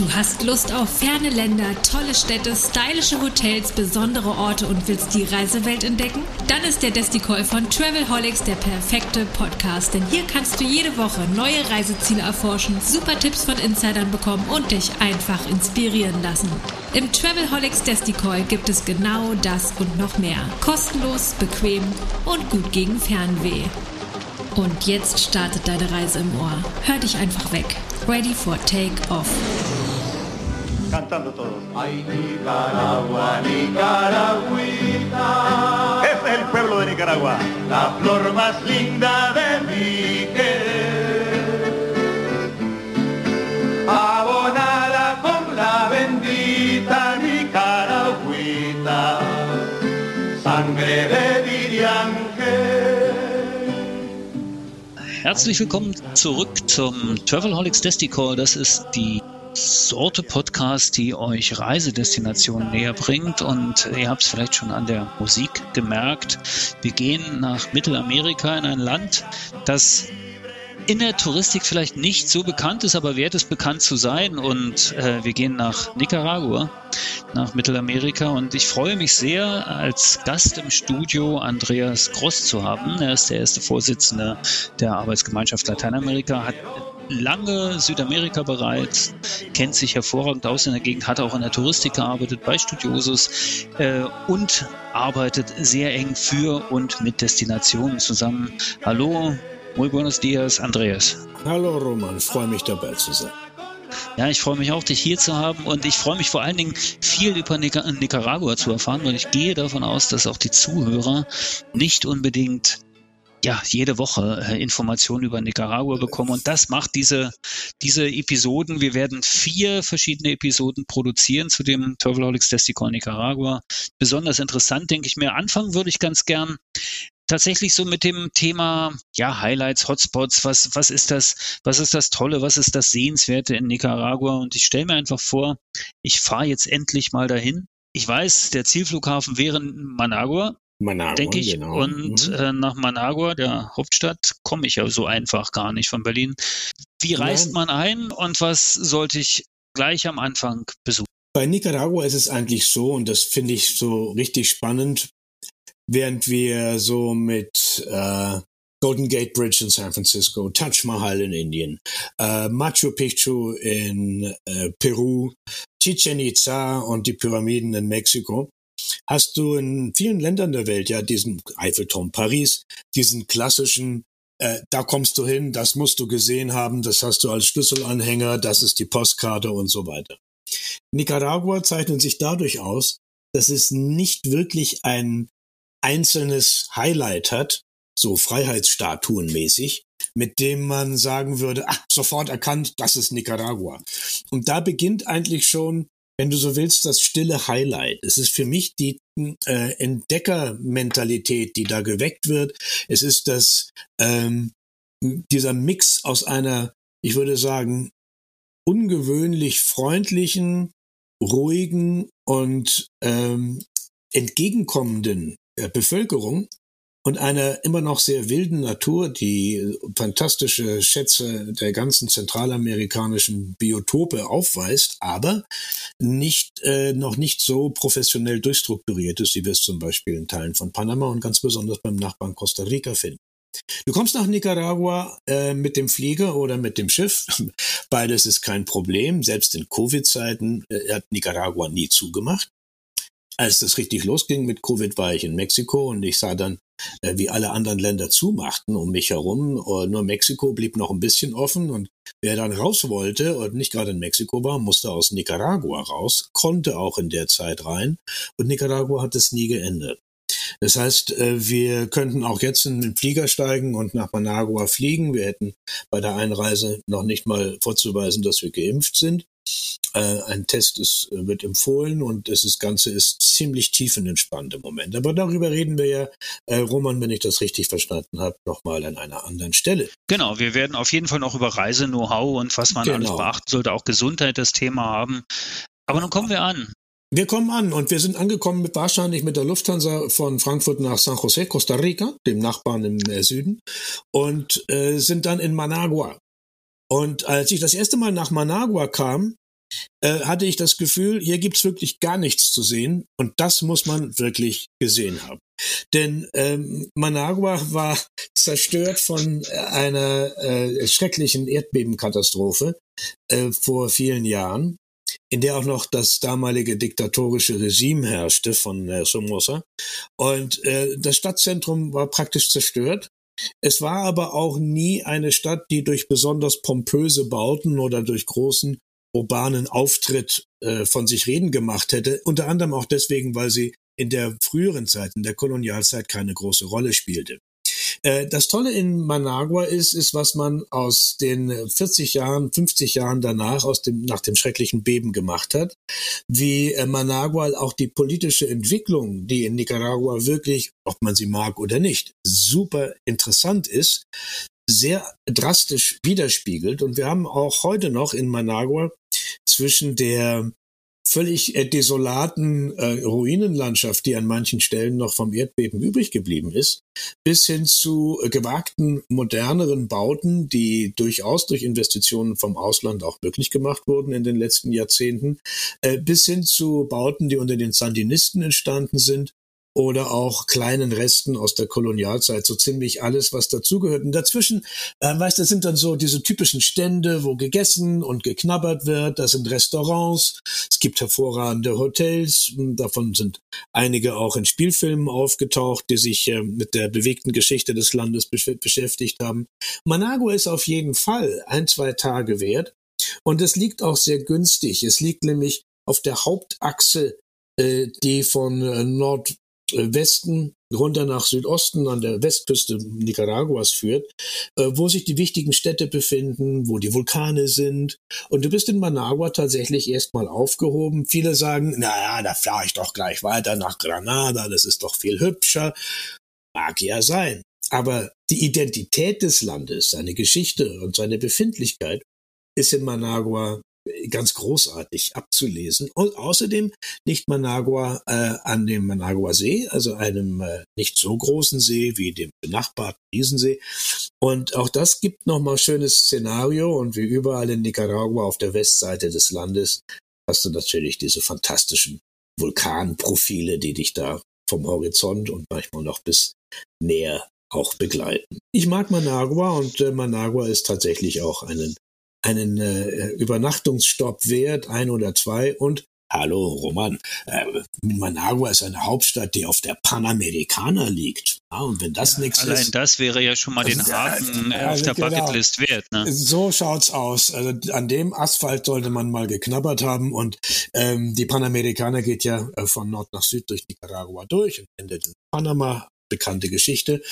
Du hast Lust auf ferne Länder, tolle Städte, stylische Hotels, besondere Orte und willst die Reisewelt entdecken? Dann ist der DestiCall von Travelholics der perfekte Podcast, denn hier kannst du jede Woche neue Reiseziele erforschen, super Tipps von Insidern bekommen und dich einfach inspirieren lassen. Im Travelholics DestiCall gibt es genau das und noch mehr. Kostenlos, bequem und gut gegen Fernweh. Und jetzt startet deine Reise im Ohr. Hör dich einfach weg. Ready for take off. Cantando todos. Ay, Nicaragua, Nicaragüita. Es el pueblo de Nicaragua. La flor más linda de mí que abonada con la bendita Nicaragüita. Sangre de Diriangel. Herzlich willkommen zurück zum Travelholics DestiCall. Das ist die Sorte Podcast, die euch Reisedestinationen näher bringt. Und ihr habt es vielleicht schon an der Musik gemerkt. Wir gehen nach Mittelamerika in ein Land, das in der Touristik vielleicht nicht so bekannt ist, aber wert es bekannt zu sein. Und wir gehen nach Nicaragua, nach Mittelamerika. Und ich freue mich sehr, als Gast im Studio Andreas Gross zu haben. Er ist der erste Vorsitzende der Arbeitsgemeinschaft Lateinamerika, hat lange Südamerika bereits, kennt sich hervorragend aus in der Gegend, hat auch in der Touristik gearbeitet bei Studiosus und arbeitet sehr eng für und mit Destinationen zusammen. Hallo. Muy buenos días, Andreas. Hallo Roman, ich freue mich dabei zu sein. Ja, ich freue mich auch, dich hier zu haben und ich freue mich vor allen Dingen viel über Nicaragua zu erfahren, weil ich gehe davon aus, dass auch die Zuhörer nicht unbedingt jede Woche Informationen über Nicaragua bekommen und das macht diese Episoden. Wir werden 4 verschiedene Episoden produzieren zu dem Travelholics DestiCall Nicaragua. Besonders interessant, denke ich mir. Anfangen würde ich ganz gern tatsächlich so mit dem Thema Highlights, Hotspots, was ist das Tolle, was ist das Sehenswerte in Nicaragua und ich stelle mir einfach vor, ich fahre jetzt endlich mal dahin. Ich weiß, der Zielflughafen wäre Managua, denke ich, genau. Und nach Managua, der Hauptstadt, komme ich ja so einfach gar nicht von Berlin. Wie reist man ein und was sollte ich gleich am Anfang besuchen? Bei Nicaragua ist es eigentlich so und das finde ich so richtig spannend, während wir so mit Golden Gate Bridge in San Francisco, Taj Mahal in Indien, Machu Picchu in Peru, Chichen Itza und die Pyramiden in Mexiko, hast du in vielen Ländern der Welt diesen Eiffelturm Paris, diesen klassischen, da kommst du hin, das musst du gesehen haben, das hast du als Schlüsselanhänger, das ist die Postkarte und so weiter. Nicaragua zeichnet sich dadurch aus, dass es nicht wirklich ein einzelnes Highlight hat, so Freiheitsstatuenmäßig, mit dem man sagen würde, sofort erkannt, das ist Nicaragua. Und da beginnt eigentlich schon, wenn du so willst, das stille Highlight. Es ist für mich die Entdeckermentalität, die da geweckt wird. Es ist das dieser Mix aus einer, ich würde sagen, ungewöhnlich freundlichen, ruhigen und entgegenkommenden Bevölkerung und einer immer noch sehr wilden Natur, die fantastische Schätze der ganzen zentralamerikanischen Biotope aufweist, aber noch nicht so professionell durchstrukturiert ist, wie wir es zum Beispiel in Teilen von Panama und ganz besonders beim Nachbarn Costa Rica finden. Du kommst nach Nicaragua mit dem Flieger oder mit dem Schiff. Beides ist kein Problem. Selbst in Covid-Zeiten hat Nicaragua nie zugemacht. Als das richtig losging mit Covid, war ich in Mexiko und ich sah dann, wie alle anderen Länder zumachten um mich herum. Nur Mexiko blieb noch ein bisschen offen und wer dann raus wollte und nicht gerade in Mexiko war, musste aus Nicaragua raus, konnte auch in der Zeit rein und Nicaragua hat es nie geändert. Das heißt, wir könnten auch jetzt in den Flieger steigen und nach Managua fliegen. Wir hätten bei der Einreise noch nicht mal vorzuweisen, dass wir geimpft sind. Ein Test wird empfohlen und das Ganze ist ziemlich tiefenentspannt im Moment. Aber darüber reden wir Roman, wenn ich das richtig verstanden habe, nochmal an einer anderen Stelle. Genau, wir werden auf jeden Fall noch über Reise-Know-how und was man alles beachten sollte, auch Gesundheit das Thema haben. Aber nun kommen wir an. Wir kommen an und wir sind angekommen wahrscheinlich mit der Lufthansa von Frankfurt nach San José, Costa Rica, dem Nachbarn im Süden, und sind dann in Managua. Und als ich das erste Mal nach Managua kam, hatte ich das Gefühl, hier gibt's wirklich gar nichts zu sehen. Und das muss man wirklich gesehen haben. Denn Managua war zerstört von einer schrecklichen Erdbebenkatastrophe vor vielen Jahren, in der auch noch das damalige diktatorische Regime herrschte von Somoza. Und das Stadtzentrum war praktisch zerstört. Es war aber auch nie eine Stadt, die durch besonders pompöse Bauten oder durch großen urbanen Auftritt von sich reden gemacht hätte. Unter anderem auch deswegen, weil sie in der früheren Zeit, in der Kolonialzeit, keine große Rolle spielte. Das Tolle in Managua ist, was man aus den 40 Jahren, 50 Jahren danach, nach dem schrecklichen Beben gemacht hat, wie Managua auch die politische Entwicklung, die in Nicaragua wirklich, ob man sie mag oder nicht, super interessant ist, sehr drastisch widerspiegelt. Und wir haben auch heute noch in Managua zwischen der völlig desolaten Ruinenlandschaft, die an manchen Stellen noch vom Erdbeben übrig geblieben ist, bis hin zu gewagten, moderneren Bauten, die durchaus durch Investitionen vom Ausland auch möglich gemacht wurden in den letzten Jahrzehnten, bis hin zu Bauten, die unter den Sandinisten entstanden sind oder auch kleinen Resten aus der Kolonialzeit, so ziemlich alles, was dazugehört. Und dazwischen, weißt du, das sind dann so diese typischen Stände, wo gegessen und geknabbert wird. Das sind Restaurants, es gibt hervorragende Hotels, davon sind einige auch in Spielfilmen aufgetaucht, die sich mit der bewegten Geschichte des Landes beschäftigt haben. Managua ist auf jeden Fall 1-2 Tage wert und es liegt auch sehr günstig. Es liegt nämlich auf der Hauptachse, die von Nordwesten runter nach Südosten an der Westküste Nicaraguas führt, wo sich die wichtigen Städte befinden, wo die Vulkane sind. Und du bist in Managua tatsächlich erstmal aufgehoben. Viele sagen, naja, da fahre ich doch gleich weiter nach Granada, das ist doch viel hübscher. Mag ja sein. Aber die Identität des Landes, seine Geschichte und seine Befindlichkeit ist in Managua ganz großartig abzulesen. Und außerdem liegt Managua an dem Managua See, also einem nicht so großen See wie dem benachbarten Riesensee. Und auch das gibt nochmal schönes Szenario. Und wie überall in Nicaragua auf der Westseite des Landes hast du natürlich diese fantastischen Vulkanprofile, die dich da vom Horizont und manchmal noch bis näher auch begleiten. Ich mag Managua und Managua ist tatsächlich auch einen Übernachtungsstopp wert, 1 oder 2 und hallo Roman, Managua ist eine Hauptstadt, die auf der Panamericana liegt. Ja, und wenn das nichts ist. Allein das wäre ja schon mal den Haken auf der Bucketlist wert. Ne? So schaut's aus. Also an dem Asphalt sollte man mal geknabbert haben und die Panamericana geht ja von Nord nach Süd durch Nicaragua durch und endet in Panama, bekannte Geschichte.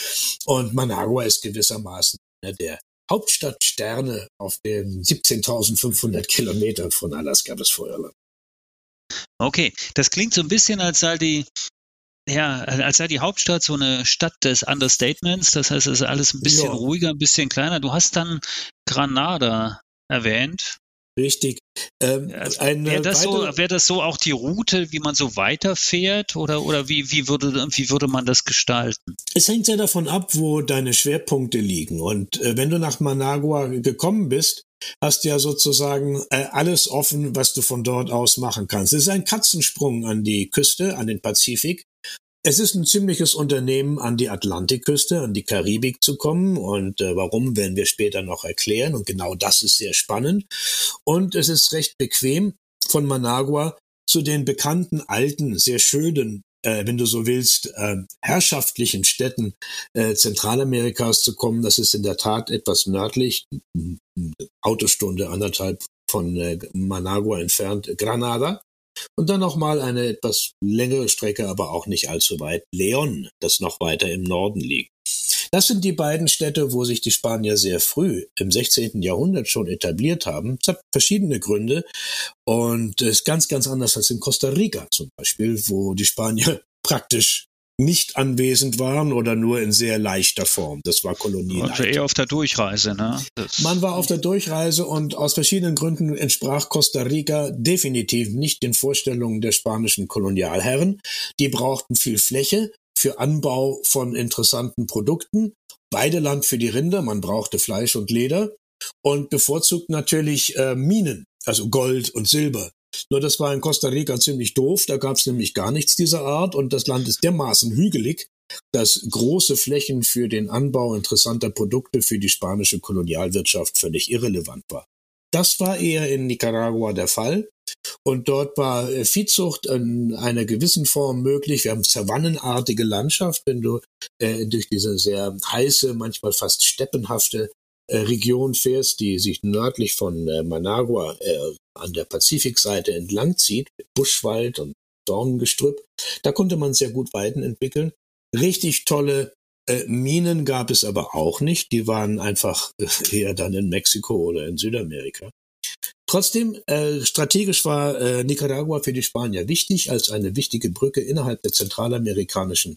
Und Managua ist gewissermaßen der Hauptstadtsterne auf den 17.500 Kilometern von Alaska bis Feuerland. Okay, das klingt so ein bisschen, als sei die Hauptstadt so eine Stadt des Understatements. Das heißt, es ist alles ein bisschen ruhiger, ein bisschen kleiner. Du hast dann Granada erwähnt. Richtig. Wäre das so auch die Route, wie man so weiterfährt oder wie würde man das gestalten? Es hängt sehr davon ab, wo deine Schwerpunkte liegen. Und wenn du nach Managua gekommen bist, hast du ja sozusagen alles offen, was du von dort aus machen kannst. Es ist ein Katzensprung an die Küste, an den Pazifik. Es ist ein ziemliches Unternehmen, an die Atlantikküste, an die Karibik zu kommen und warum, werden wir später noch erklären und genau das ist sehr spannend und es ist recht bequem von Managua zu den bekannten, alten, sehr schönen, wenn du so willst, herrschaftlichen Städten Zentralamerikas zu kommen. Das ist in der Tat etwas nördlich, Autostunde, 1,5 von Managua entfernt, Granada. Und dann nochmal eine etwas längere Strecke, aber auch nicht allzu weit, León, das noch weiter im Norden liegt. Das sind die beiden Städte, wo sich die Spanier sehr früh im 16. Jahrhundert schon etabliert haben. Es hat verschiedene Gründe und ist ganz, ganz anders als in Costa Rica zum Beispiel, wo die Spanier praktisch nicht anwesend waren oder nur in sehr leichter Form. Das war Kolonieneigentum. Man war auf der Durchreise, ne? Man war auf der Durchreise und aus verschiedenen Gründen entsprach Costa Rica definitiv nicht den Vorstellungen der spanischen Kolonialherren. Die brauchten viel Fläche für Anbau von interessanten Produkten. Weideland für die Rinder, man brauchte Fleisch und Leder und bevorzugt natürlich Minen. also Gold und Silber. Nur das war in Costa Rica ziemlich doof, da gab es nämlich gar nichts dieser Art und das Land ist dermaßen hügelig, dass große Flächen für den Anbau interessanter Produkte für die spanische Kolonialwirtschaft völlig irrelevant war. Das war eher in Nicaragua der Fall und dort war Viehzucht in einer gewissen Form möglich. Wir haben savannenartige Landschaft, wenn du durch diese sehr heiße, manchmal fast steppenhafte Region fährst, die sich nördlich von Managua an der Pazifikseite entlang zieht, mit Buschwald und Dornengestrüpp. Da konnte man sehr gut Weiden entwickeln. Richtig tolle Minen gab es aber auch nicht. Die waren einfach eher dann in Mexiko oder in Südamerika. Trotzdem, strategisch war Nicaragua für die Spanier wichtig, als eine wichtige Brücke innerhalb der zentralamerikanischen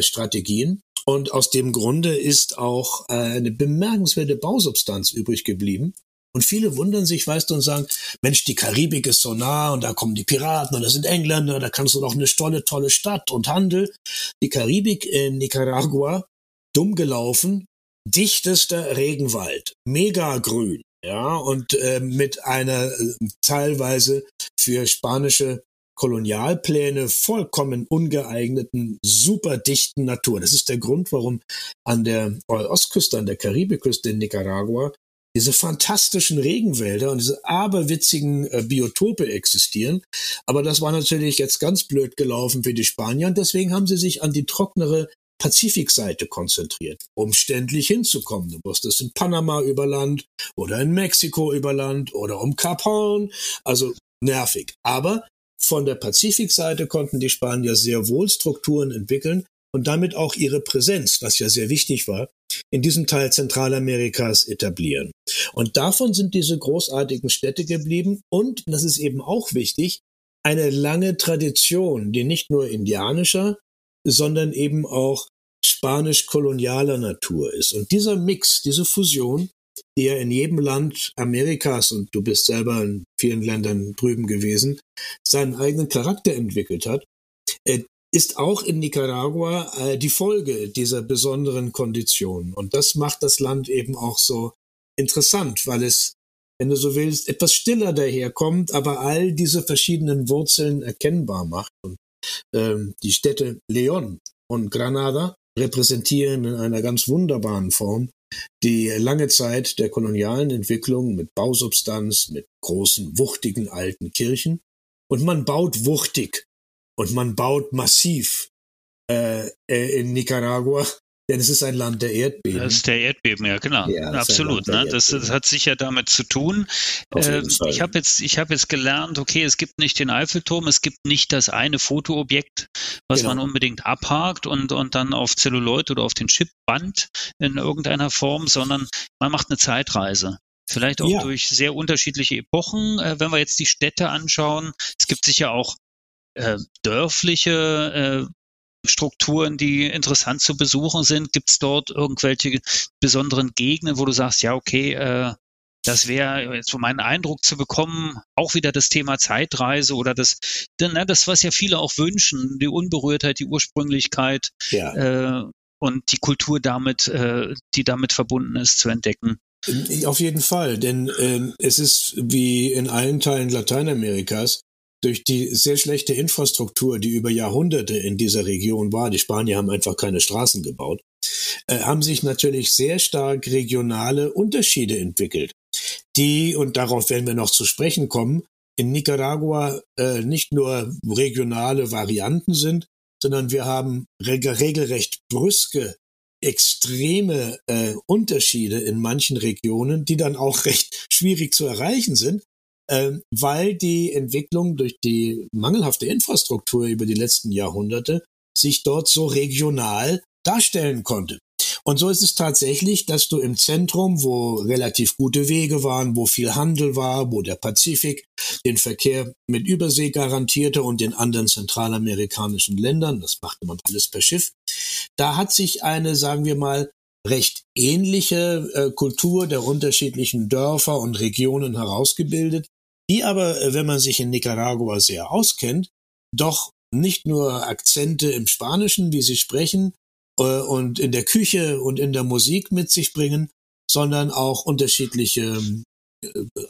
Strategien. Und aus dem Grunde ist auch eine bemerkenswerte Bausubstanz übrig geblieben. Und viele wundern sich, weißt du, und sagen, Mensch, die Karibik ist so nah und da kommen die Piraten und das sind Engländer, da kannst du doch eine tolle Stadt und Handel. Die Karibik in Nicaragua, dumm gelaufen, dichtester Regenwald, megagrün, ja, und mit einer teilweise für spanische Kolonialpläne vollkommen ungeeigneten, superdichten Natur. Das ist der Grund, warum an der Ostküste, an der Karibikküste in Nicaragua diese fantastischen Regenwälder und diese aberwitzigen Biotope existieren. Aber das war natürlich jetzt ganz blöd gelaufen für die Spanier und deswegen haben sie sich an die trocknere Pazifikseite konzentriert, umständlich hinzukommen. Du musstest in Panama über Land oder in Mexiko über Land oder um Kap Horn, also nervig. Aber von der Pazifikseite konnten die Spanier sehr wohl Strukturen entwickeln und damit auch ihre Präsenz, was ja sehr wichtig war, in diesem Teil Zentralamerikas etablieren. Und davon sind diese großartigen Städte geblieben und, das ist eben auch wichtig, eine lange Tradition, die nicht nur indianischer, sondern eben auch spanisch-kolonialer Natur ist. Und dieser Mix, diese Fusion, die ja in jedem Land Amerikas, und du bist selber in vielen Ländern drüben gewesen, seinen eigenen Charakter entwickelt hat, ist auch in Nicaragua die Folge dieser besonderen Konditionen. Und das macht das Land eben auch so interessant, weil es, wenn du so willst, etwas stiller daherkommt, aber all diese verschiedenen Wurzeln erkennbar macht. Und die Städte León und Granada repräsentieren in einer ganz wunderbaren Form die lange Zeit der kolonialen Entwicklung mit Bausubstanz, mit großen, wuchtigen alten Kirchen. Und man baut wuchtig. Und man baut massiv in Nicaragua, denn es ist ein Land der Erdbeben. Das ist der Erdbeben, ja genau, ja, absolut. Ne? Das hat sicher damit zu tun. Ich habe jetzt gelernt, okay, es gibt nicht den Eiffelturm, es gibt nicht das eine Fotoobjekt, was genau man unbedingt abhakt und dann auf Zelluloid oder auf den Chip bandt in irgendeiner Form, sondern man macht eine Zeitreise. Vielleicht auch durch sehr unterschiedliche Epochen. Wenn wir jetzt die Städte anschauen, es gibt sicher auch dörfliche Strukturen, die interessant zu besuchen sind. Gibt es dort irgendwelche besonderen Gegenden, wo du sagst, ja okay, das wäre jetzt, um einen Eindruck zu bekommen, auch wieder das Thema Zeitreise oder das, was ja viele auch wünschen, die Unberührtheit, die Ursprünglichkeit und die Kultur damit, die damit verbunden ist, zu entdecken. Auf jeden Fall, denn es ist wie in allen Teilen Lateinamerikas, durch die sehr schlechte Infrastruktur, die über Jahrhunderte in dieser Region war, die Spanier haben einfach keine Straßen gebaut, haben sich natürlich sehr stark regionale Unterschiede entwickelt, die, und darauf werden wir noch zu sprechen kommen, in Nicaragua nicht nur regionale Varianten sind, sondern wir haben regelrecht brüske, extreme Unterschiede in manchen Regionen, die dann auch recht schwierig zu erreichen sind, weil die Entwicklung durch die mangelhafte Infrastruktur über die letzten Jahrhunderte sich dort so regional darstellen konnte. Und so ist es tatsächlich, dass du im Zentrum, wo relativ gute Wege waren, wo viel Handel war, wo der Pazifik den Verkehr mit Übersee garantierte und in anderen zentralamerikanischen Ländern, das machte man alles per Schiff, da hat sich eine, sagen wir mal, recht ähnliche Kultur der unterschiedlichen Dörfer und Regionen herausgebildet, die aber, wenn man sich in Nicaragua sehr auskennt, doch nicht nur Akzente im Spanischen, wie sie sprechen, und in der Küche und in der Musik mit sich bringen, sondern auch unterschiedliche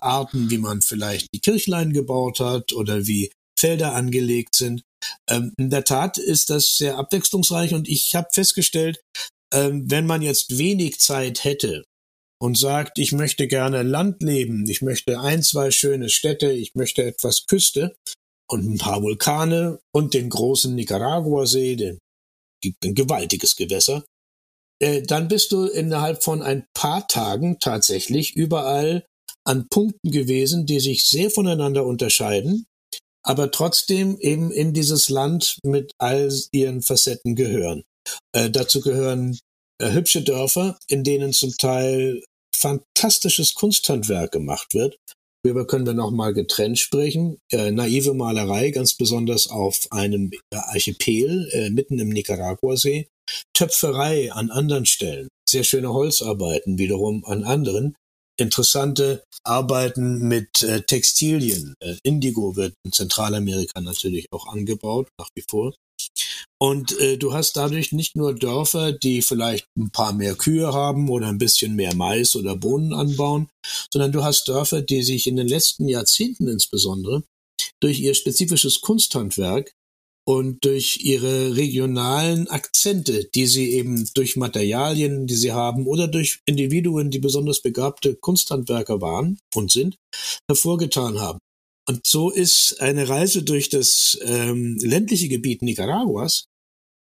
Arten, wie man vielleicht die Kirchlein gebaut hat oder wie Felder angelegt sind. In der Tat ist das sehr abwechslungsreich und ich habe festgestellt, wenn man jetzt wenig Zeit hätte und sagt, ich möchte gerne Land leben, ich möchte 1, 2 schöne Städte, ich möchte etwas Küste und ein paar Vulkane und den großen Nicaragua-See, ein gewaltiges Gewässer, dann bist du innerhalb von ein paar Tagen tatsächlich überall an Punkten gewesen, die sich sehr voneinander unterscheiden, aber trotzdem eben in dieses Land mit all ihren Facetten gehören. Dazu gehören hübsche Dörfer, in denen zum Teil fantastisches Kunsthandwerk gemacht wird. Darüber können wir nochmal getrennt sprechen. Naive Malerei, ganz besonders auf einem Archipel mitten im Nicaraguasee. Töpferei an anderen Stellen, sehr schöne Holzarbeiten wiederum an anderen, interessante Arbeiten mit Textilien. Indigo wird in Zentralamerika natürlich auch angebaut, nach wie vor. Und du hast dadurch nicht nur Dörfer, die vielleicht ein paar mehr Kühe haben oder ein bisschen mehr Mais oder Bohnen anbauen, sondern du hast Dörfer, die sich in den letzten Jahrzehnten insbesondere durch ihr spezifisches Kunsthandwerk und durch ihre regionalen Akzente, die sie eben durch Materialien, die sie haben, oder durch Individuen, die besonders begabte Kunsthandwerker waren und sind, hervorgetan haben. Und so ist eine Reise durch das ländliche Gebiet Nicaraguas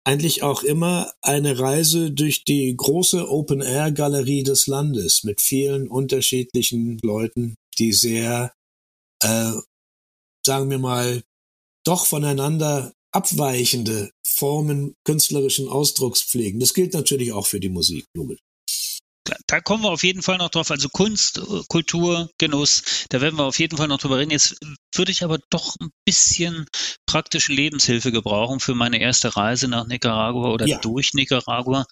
eigentlich auch immer eine Reise durch die große Open-Air-Galerie des Landes mit vielen unterschiedlichen Leuten, die sehr, sagen wir mal, doch voneinander abweichende Formen künstlerischen Ausdrucks pflegen. Das gilt natürlich auch für die Musik, logisch. Da kommen wir auf jeden Fall noch drauf. Also Kunst, Kultur, Genuss, da werden wir auf jeden Fall noch drüber reden. Jetzt würde ich aber doch ein bisschen praktische Lebenshilfe gebrauchen für meine erste Reise nach Nicaragua oder durch Nicaragua.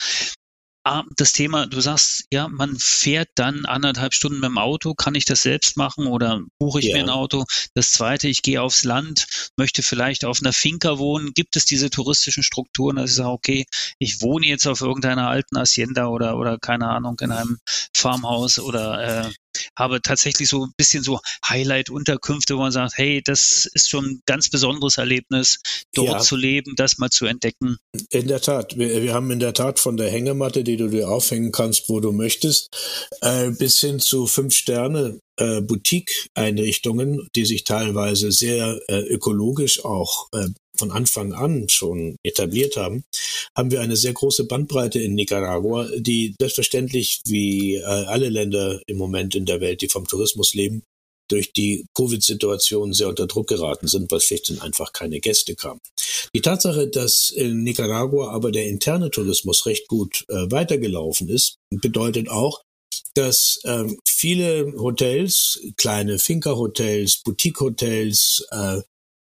Das Thema, du sagst, ja, man fährt dann 1,5 Stunden mit dem Auto. Kann ich das selbst machen oder buche ich mir ein Auto? Das Zweite, ich gehe aufs Land, möchte vielleicht auf einer Finca wohnen. Gibt es diese touristischen Strukturen, dass ich sage, okay, ich wohne jetzt auf irgendeiner alten Hacienda oder keine Ahnung, in einem Farmhaus oder habe tatsächlich so ein bisschen so Highlight-Unterkünfte, wo man sagt, hey, das ist schon ein ganz besonderes Erlebnis, dort zu leben, das mal zu entdecken. In der Tat. Wir haben in der Tat von der Hängematte, die du dir aufhängen kannst, wo du möchtest, bis hin zu 5-Sterne Boutique-Einrichtungen, die sich teilweise sehr ökologisch auch von Anfang an schon etabliert haben, haben wir eine sehr große Bandbreite in Nicaragua, die selbstverständlich wie alle Länder im Moment in der Welt, die vom Tourismus leben, durch die Covid-Situation sehr unter Druck geraten sind, weil schlicht und einfach keine Gäste kamen. Die Tatsache, dass in Nicaragua aber der interne Tourismus recht gut weitergelaufen ist, bedeutet auch, dass viele Hotels, kleine Finca-Hotels, Boutique-Hotels,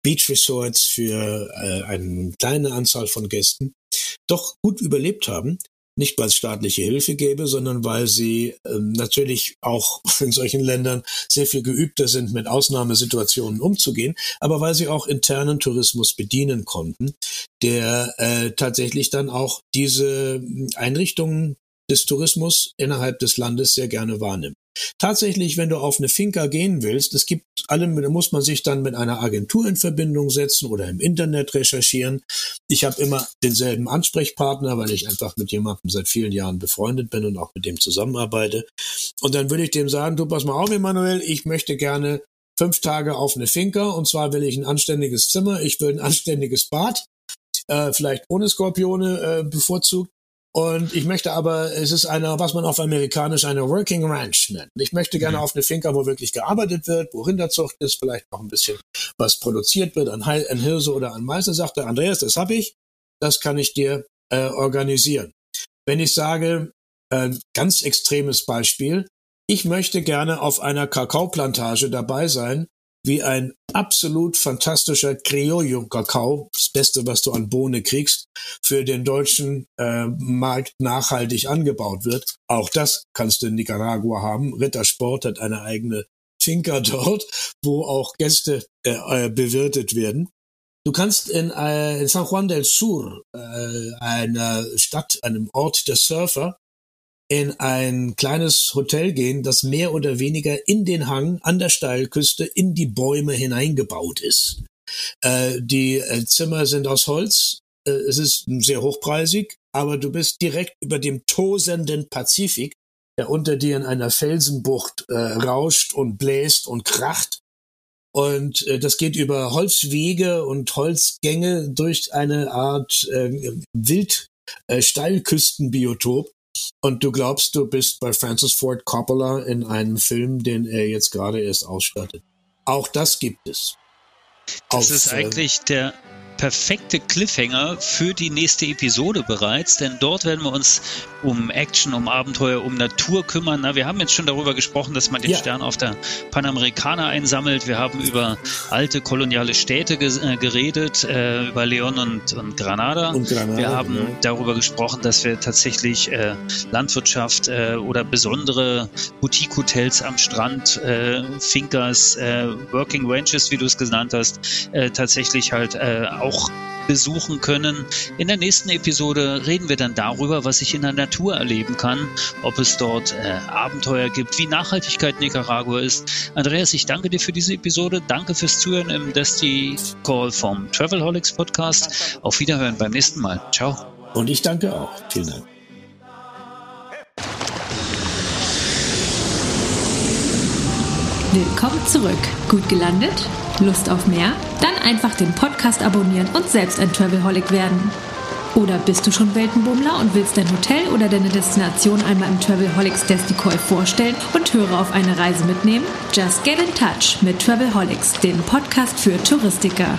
Beach-Resorts für eine kleine Anzahl von Gästen doch gut überlebt haben. Nicht, weil es staatliche Hilfe gäbe, sondern weil sie natürlich auch in solchen Ländern sehr viel geübter sind, mit Ausnahmesituationen umzugehen, aber weil sie auch internen Tourismus bedienen konnten, der tatsächlich dann auch diese Einrichtungen des Tourismus innerhalb des Landes sehr gerne wahrnimmt. Tatsächlich, wenn du auf eine Finca gehen willst, muss man sich dann mit einer Agentur in Verbindung setzen oder im Internet recherchieren. Ich habe immer denselben Ansprechpartner, weil ich einfach mit jemandem seit vielen Jahren befreundet bin und auch mit dem zusammenarbeite. Und dann würde ich dem sagen, du pass mal auf, Emanuel, ich möchte gerne 5 Tage auf eine Finca und zwar will ich ein anständiges Zimmer, ich will ein anständiges Bad, vielleicht ohne Skorpione bevorzugt. Und ich möchte aber, es ist eine, was man auf Amerikanisch eine Working Ranch nennt. Ich möchte gerne auf eine Finca, wo wirklich gearbeitet wird, wo Rinderzucht ist, vielleicht noch ein bisschen was produziert wird, an Hirse oder an Mais. Sagt der Andreas, das habe ich, das kann ich dir organisieren. Wenn ich sage, ganz extremes Beispiel, ich möchte gerne auf einer Kakaoplantage dabei sein, wie ein absolut fantastischer Criollo-Kakao, das Beste, was du an Bohne kriegst, für den deutschen Markt nachhaltig angebaut wird. Auch das kannst du in Nicaragua haben. Ritter Sport hat eine eigene Finca dort, wo auch Gäste bewirtet werden. Du kannst in San Juan del Sur, einem Ort der Surfer, in ein kleines Hotel gehen, das mehr oder weniger in den Hang an der Steilküste in die Bäume hineingebaut ist. Die Zimmer sind aus Holz, es ist sehr hochpreisig, aber du bist direkt über dem tosenden Pazifik, der unter dir in einer Felsenbucht rauscht und bläst und kracht. Und das geht über Holzwege und Holzgänge durch eine Art Wildsteilküstenbiotop. Und du glaubst, du bist bei Francis Ford Coppola in einem Film, den er jetzt gerade erst ausstattet. Auch das gibt es. Das ist eigentlich der perfekte Cliffhanger für die nächste Episode bereits, denn dort werden wir uns um Action, um Abenteuer, um Natur kümmern. Na, wir haben jetzt schon darüber gesprochen, dass man den Stern auf der Panamericana einsammelt. Wir haben über alte koloniale Städte geredet, über Leon und Granada. Wir haben darüber gesprochen, dass wir tatsächlich Landwirtschaft oder besondere Boutique-Hotels am Strand, Finkers, Working Ranches, wie du es genannt hast, tatsächlich halt auch besuchen können. In der nächsten Episode reden wir dann darüber, was ich in der Natur erleben kann, ob es dort Abenteuer gibt, wie Nachhaltigkeit Nicaragua ist. Andreas, ich danke dir für diese Episode. Danke fürs Zuhören im DestiCall vom Travelholics Podcast. Auf Wiederhören beim nächsten Mal. Ciao. Und ich danke auch. Vielen Dank. Willkommen zurück. Gut gelandet? Lust auf mehr? Dann einfach den Podcast abonnieren und selbst ein Travelholic werden. Oder bist du schon Weltenbummler und willst dein Hotel oder deine Destination einmal im Travelholics DestiCall vorstellen und Hörer auf eine Reise mitnehmen? Just get in touch mit Travelholics, dem Podcast für Touristiker.